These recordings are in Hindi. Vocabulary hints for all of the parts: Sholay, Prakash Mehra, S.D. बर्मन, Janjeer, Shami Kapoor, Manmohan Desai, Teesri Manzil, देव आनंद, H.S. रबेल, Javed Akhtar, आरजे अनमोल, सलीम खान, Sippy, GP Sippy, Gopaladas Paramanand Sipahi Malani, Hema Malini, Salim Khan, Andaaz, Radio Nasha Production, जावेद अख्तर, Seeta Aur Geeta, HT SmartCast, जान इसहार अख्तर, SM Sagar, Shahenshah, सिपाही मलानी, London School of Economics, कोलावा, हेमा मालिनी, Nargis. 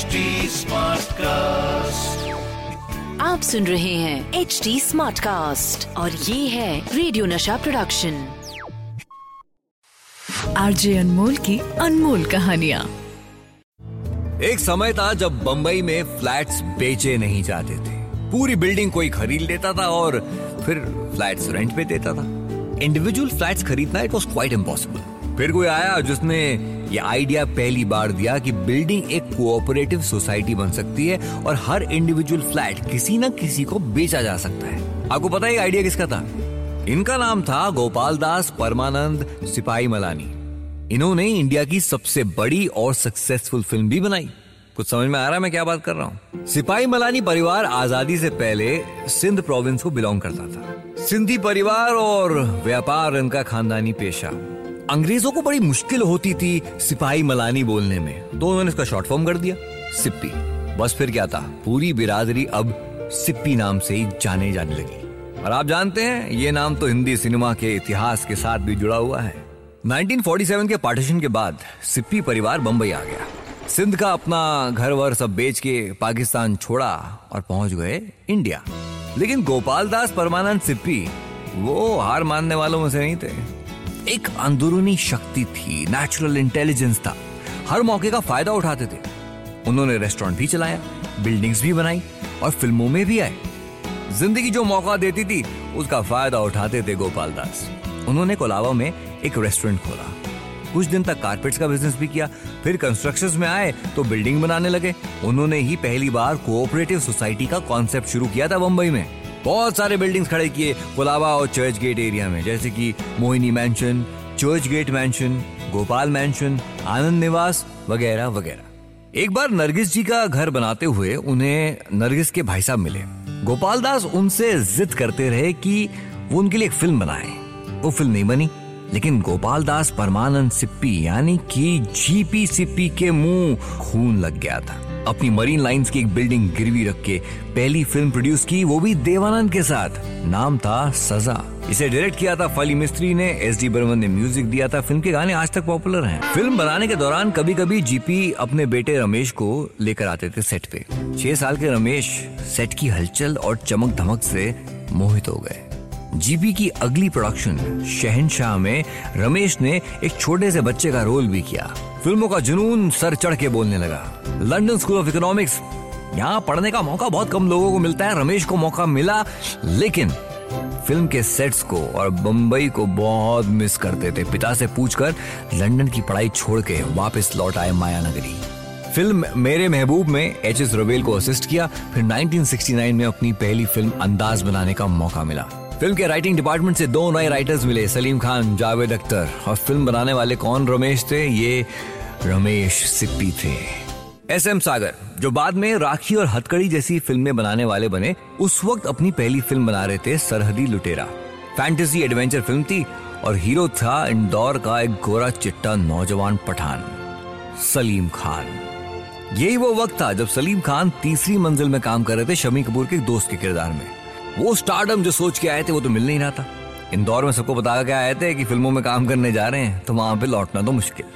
HT SmartCast। आप सुन रहे हैं HT SmartCast और ये है रेडियो नशा प्रोडक्शन। आरजे अनमोल की अनमोल कहानियाँ। एक समय था जब बम्बई में फ्लैट्स बेचे नहीं जाते थे। पूरी बिल्डिंग कोई खरीद लेता था और फिर फ्लैट्स रेंट पे देता था। इंडिविजुअल फ्लैट्स खरीदना इट वॉज क्वाइट इम्पॉसिबल। फिर कोई आया जिसने ये आइडिया पहली बार दिया कि बिल्डिंग एक कोऑपरेटिव सोसाइटी बन सकती है और हर इंडिविजुअल फ्लैट किसी न किसी को बेचा जा सकता है। आपको पता है आइडिया किसका था? इनका नाम था गोपालदास परमानंद सिपाही मलानी। इन्होंने इंडिया की सबसे बड़ी और सक्सेसफुल फिल्म भी बनाई। कुछ समझ में आ रहा है मैं क्या बात कर रहा हूँ? सिपाही मलानी परिवार आजादी से पहले सिंध प्रोविंस को बिलोंग करता था। सिंधी परिवार और व्यापार इनका खानदानी पेशा। अंग्रेजों को बड़ी मुश्किल होती थी सिपाही मलानी बोलने में, तो उन्होंने इसका शॉर्ट फॉर्म कर दिया सिप्पी। बस फिर क्या था, पूरी बिरादरी अब सिप्पी नाम से ही जाने जाने लगी। और आप जानते हैं ये नाम तो हिंदी सिनेमा के इतिहास के साथ भी जुड़ा हुआ है। 1947 के पार्टीशन के बाद सिप्पी परिवार बम्बई आ गया। सिंध का अपना घर वर सब बेच के पाकिस्तान छोड़ा और पहुंच गए इंडिया। लेकिन गोपालदास परमानंद सिप्पी वो हार मानने वालों में से नहीं थे। एक अंदरूनी शक्ति थी, नेचुरल इंटेलिजेंस था। हर मौके का फायदा उठाते थे। उन्होंने रेस्टोरेंट भी चलाया, बिल्डिंग्स भी बनाई और फिल्मों में भी आए। जिंदगी जो मौका देती थी उसका फायदा उठाते थे गोपाल दास। उन्होंने कोलावा में एक रेस्टोरेंट खोला। कुछ दिन तक कारपेट्स का बिजनेस भी किया। फिर कंस्ट्रक्शंस में आए तो बिल्डिंग बनाने लगे। उन्होंने ही पहली बार कोऑपरेटिव सोसाइटी का कॉन्सेप्ट शुरू किया था बम्बई में। बहुत सारे बिल्डिंग्स खड़े किए कोलावा और चर्च गेट एरिया में, जैसे कि Mohini mansion, church gate mansion, Gopal mansion, Anand Niwas वगैरह वगैरह। एक बार नरगिस जी का घर बनाते हुए उन्हें नरगिस के भाई साहब मिले। गोपाल दास उनसे जिद करते रहे कि वो उनके लिए एक फिल्म बनाए। वो फिल्म नहीं बनी, लेकिन गोपाल दास परमानंद सिप्पी यानी कि जीपी सिप्पी के मुंह खून लग गया था। अपनी मरीन लाइंस की एक बिल्डिंग गिरवी रख के पहली फिल्म प्रोड्यूस की, वो भी देव आनंद के साथ। नाम था सजा। इसे डायरेक्ट किया था फिली मिस्त्री ने। S.D. बर्मन ने म्यूजिक दिया था। फिल्म के गाने आज तक पॉपुलर हैं। फिल्म बनाने के दौरान कभी कभी जीपी अपने बेटे रमेश को लेकर आते थे सेट पे। 6 साल के रमेश सेट की हलचल और चमक धमक से मोहित हो गए। जीपी की अगली प्रोडक्शन शहनशाह में रमेश ने एक छोटे से बच्चे का रोल भी किया। फिल्मों का जुनून सर चढ़ के बोलने लगा। लंदन स्कूल ऑफ इकोनॉमिक्स यहाँ पढ़ने का मौका बहुत कम लोगों को मिलता है। रमेश को मौका मिला, लेकिन फिल्म के सेट्स को और बम्बई को बहुत मिस करते थे। पिता से पूछकर लंदन की पढ़ाई छोड़ के वापस लौट आए माया नगरी। फिल्म मेरे महबूब में H.S. रबेल को असिस्ट किया। फिर 1969 में अपनी पहली फिल्म अंदाज बनाने का मौका मिला। फिल्म के राइटिंग डिपार्टमेंट से 2 नए राइटर्स मिले, सलीम खान, जावेद अख्तर। और फिल्म बनाने वाले कौन रमेश थे? ये रमेश सिप्पी थे। SM सागर, जो बाद में राखी और हथकड़ी जैसी फिल्में बनाने वाले बने, उस वक्त अपनी पहली फिल्म बना रहे थे सरहदी लुटेरा। फैंटेसी एडवेंचर फिल्म थी और हीरो था इंदौर का एक गोरा चिट्टा नौजवान पठान सलीम खान। यही वो वक्त था जब सलीम खान तीसरी मंजिल में काम कर रहे थे शमी कपूर के दोस्त के किरदार में। वो स्टारडम जो सोच के आए थे वो तो मिल नहीं रहा था। इंदौर में सबको बता के आए थे कि फिल्मों में काम करने जा रहे हैं, तो वहां पे लौटना तो मुश्किल।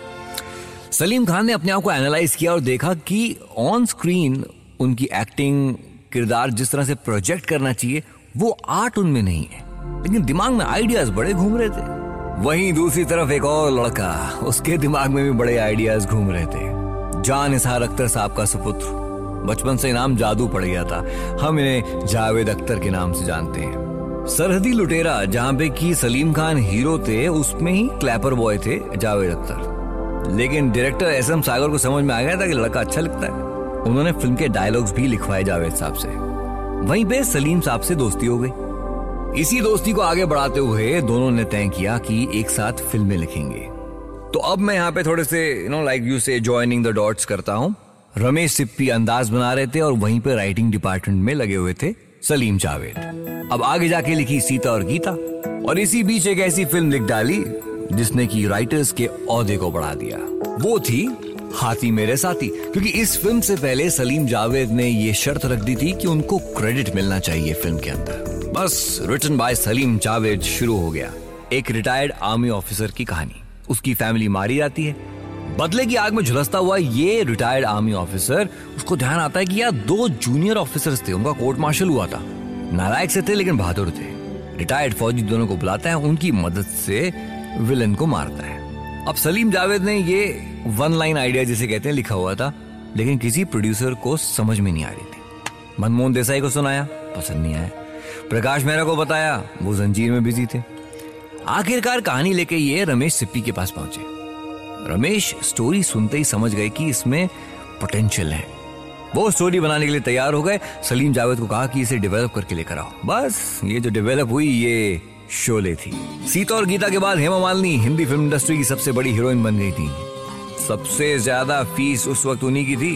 सलीम खान ने अपने आप को एनालाइज किया और देखा कि ऑन स्क्रीन उनकी एक्टिंग, किरदार जिस तरह से प्रोजेक्ट करना चाहिए वो आर्ट उनमें नहीं है, लेकिन दिमाग में आइडियाज बड़े घूम रहे थे। वहीं दूसरी तरफ एक और लड़का, उसके दिमाग में भी बड़े आइडियाज घूम रहे थे। जान इसहार अख्तर साहब का सुपुत्र। बचपन से नाम जादू पड़ गया था। हम इन्हें जावेद अख्तर के नाम से जानते हैं। सरहदी लुटेरा जहां पे कि सलीम खान हीरो थे, उसमें ही क्लैपर बॉय थे जावेद अख्तर। लेकिन डायरेक्टर SM सागर को समझ में आ गया था कि लड़का अच्छा लगता है। उन्होंने फिल्म के डायलॉग्स भी लिखवाए जावेद साहब से। वहीं पे सलीम साहब से दोस्ती हो गई। इसी दोस्ती को आगे बढ़ाते हुए दोनों ने तय किया कि एक साथ फिल्में लिखेंगे। तो अब मैं यहाँ पे थोड़े से जॉइनिंग द डॉट्स करता हूँ। रमेश सिप्पी अंदाज बना रहे थे और वहीं पे राइटिंग डिपार्टमेंट में लगे हुए थे सलीम जावेद। अब आगे जाके लिखी सीता और गीता, और इसी बीच एक ऐसी फिल्म लिख डाली जिसने कि राइटर्स के औहदे को बढ़ा दिया। वो थी हाथी मेरे साथी। क्योंकि इस फिल्म से पहले सलीम जावेद ने ये शर्त रख दी थी कि उनको क्रेडिट मिलना चाहिए फिल्म के अंदर। बस रिटन बाय सलीम जावेद शुरू हो गया। एक रिटायर्ड आर्मी ऑफिसर की कहानी। उसकी फैमिली मारी जाती है, बदले की आग में झुलसता हुआ ये रिटायर्ड आर्मी ऑफिसर, उसको ध्यान आता है कि यार 2 जूनियर ऑफिसर्स थे, उनका कोर्ट मार्शल हुआ था, नालायक से थे लेकिन बहादुर थे। रिटायर्ड फौजी दोनों को बुलाता है, उनकी मदद से विलन को मारता है। अब सलीम जावेद ने ये 1 लाइन आइडिया जिसे कहते हैं लिखा हुआ था, लेकिन किसी प्रोड्यूसर को समझ में नहीं आ रही थी। मनमोहन देसाई को सुनाया, पसंद नहीं आया। प्रकाश मेहरा को बताया, वो जंजीर में बिजी थे। आखिरकार कहानी लेके ये रमेश सिप्पी के पास पहुंचे। रमेश स्टोरी सुनते ही समझ गए कि इसमें पोटेंशियल है। वो स्टोरी बनाने के लिए तैयार हो गए। सलीम जावेद को कहा कि इसे डेवलप करके लेकर आओ। बस ये जो डेवलप हुई ये शोले थी। सीता और गीता के बाद हेमा मालिनी हिंदी फिल्म इंडस्ट्री की सबसे बड़ी हीरोइन बन गई थी। सबसे ज्यादा फीस उस वक्त उन्हीं की थी।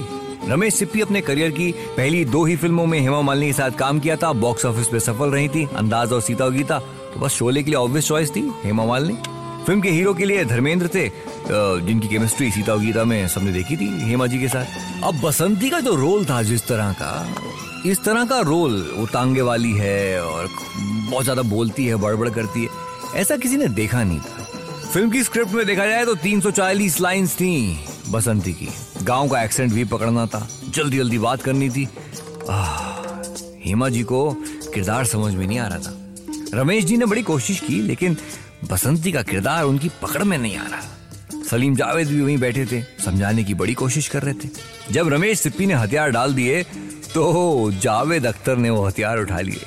रमेश सिप्पी अपने करियर की पहली 2 ही फिल्मों में हेमा मालिनी के साथ काम किया था। बॉक्स ऑफिस पे सफल रही थी, अंदाज और सीता और गीता। तो बस शोले के लिए ऑब्वियस चॉइस थी हेमा मालिनी। फिल्म के हीरो के लिए धर्मेंद्र थे, जिनकी केमिस्ट्री सीता और गीता में सबने देखी थी हेमा जी के साथ। अब बसंती का जो रोल था, जिस तरह का रोल, वो तांगे वाली है और बहुत ज्यादा बोलती है, बड़बड़ करती है, ऐसा किसी ने देखा नहीं था। फिल्म की स्क्रिप्ट में देखा जाए तो 340 लाइन्स थी बसंती की। गांव का एक्सेंट भी पकड़ना था, जल्दी जल्दी बात करनी थी। हेमा जी को किरदार समझ में नहीं आ रहा था। रमेश जी ने बड़ी कोशिश की, लेकिन बसंती का किरदार उनकी पकड़ में नहीं आ रहा। सलीम जावेद भी वहीं बैठे थे, समझाने की बड़ी कोशिश कर रहे थे। जब रमेश सिप्पी ने हथियार डाल दिए तो जावेद अख्तर ने वो हथियार उठा लिए।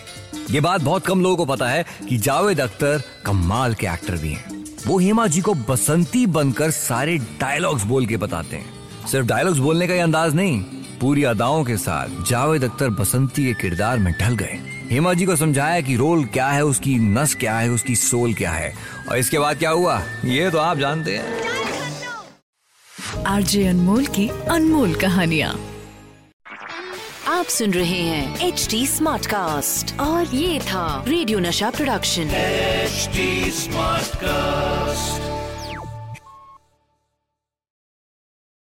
ये बात बहुत कम लोगों को पता है कि जावेद अख्तर कमाल के एक्टर भी हैं। वो हेमा जी को बसंती बनकर सारे डायलॉग्स बोल के बताते हैं। सिर्फ डायलॉग्स बोलने का ही अंदाज नहीं, पूरी अदाओं के साथ जावेद अख्तर बसंती के किरदार में ढल गए। हेमा जी को समझाया कि रोल क्या है, उसकी नस क्या है, उसकी सोल क्या है। और इसके बाद क्या हुआ ये तो आप जानते हैं। आरजे अनमोल की अनमोल कहानियाँ आप सुन रहे हैं HT SmartCast और ये था रेडियो नशा प्रोडक्शन HT SmartCast।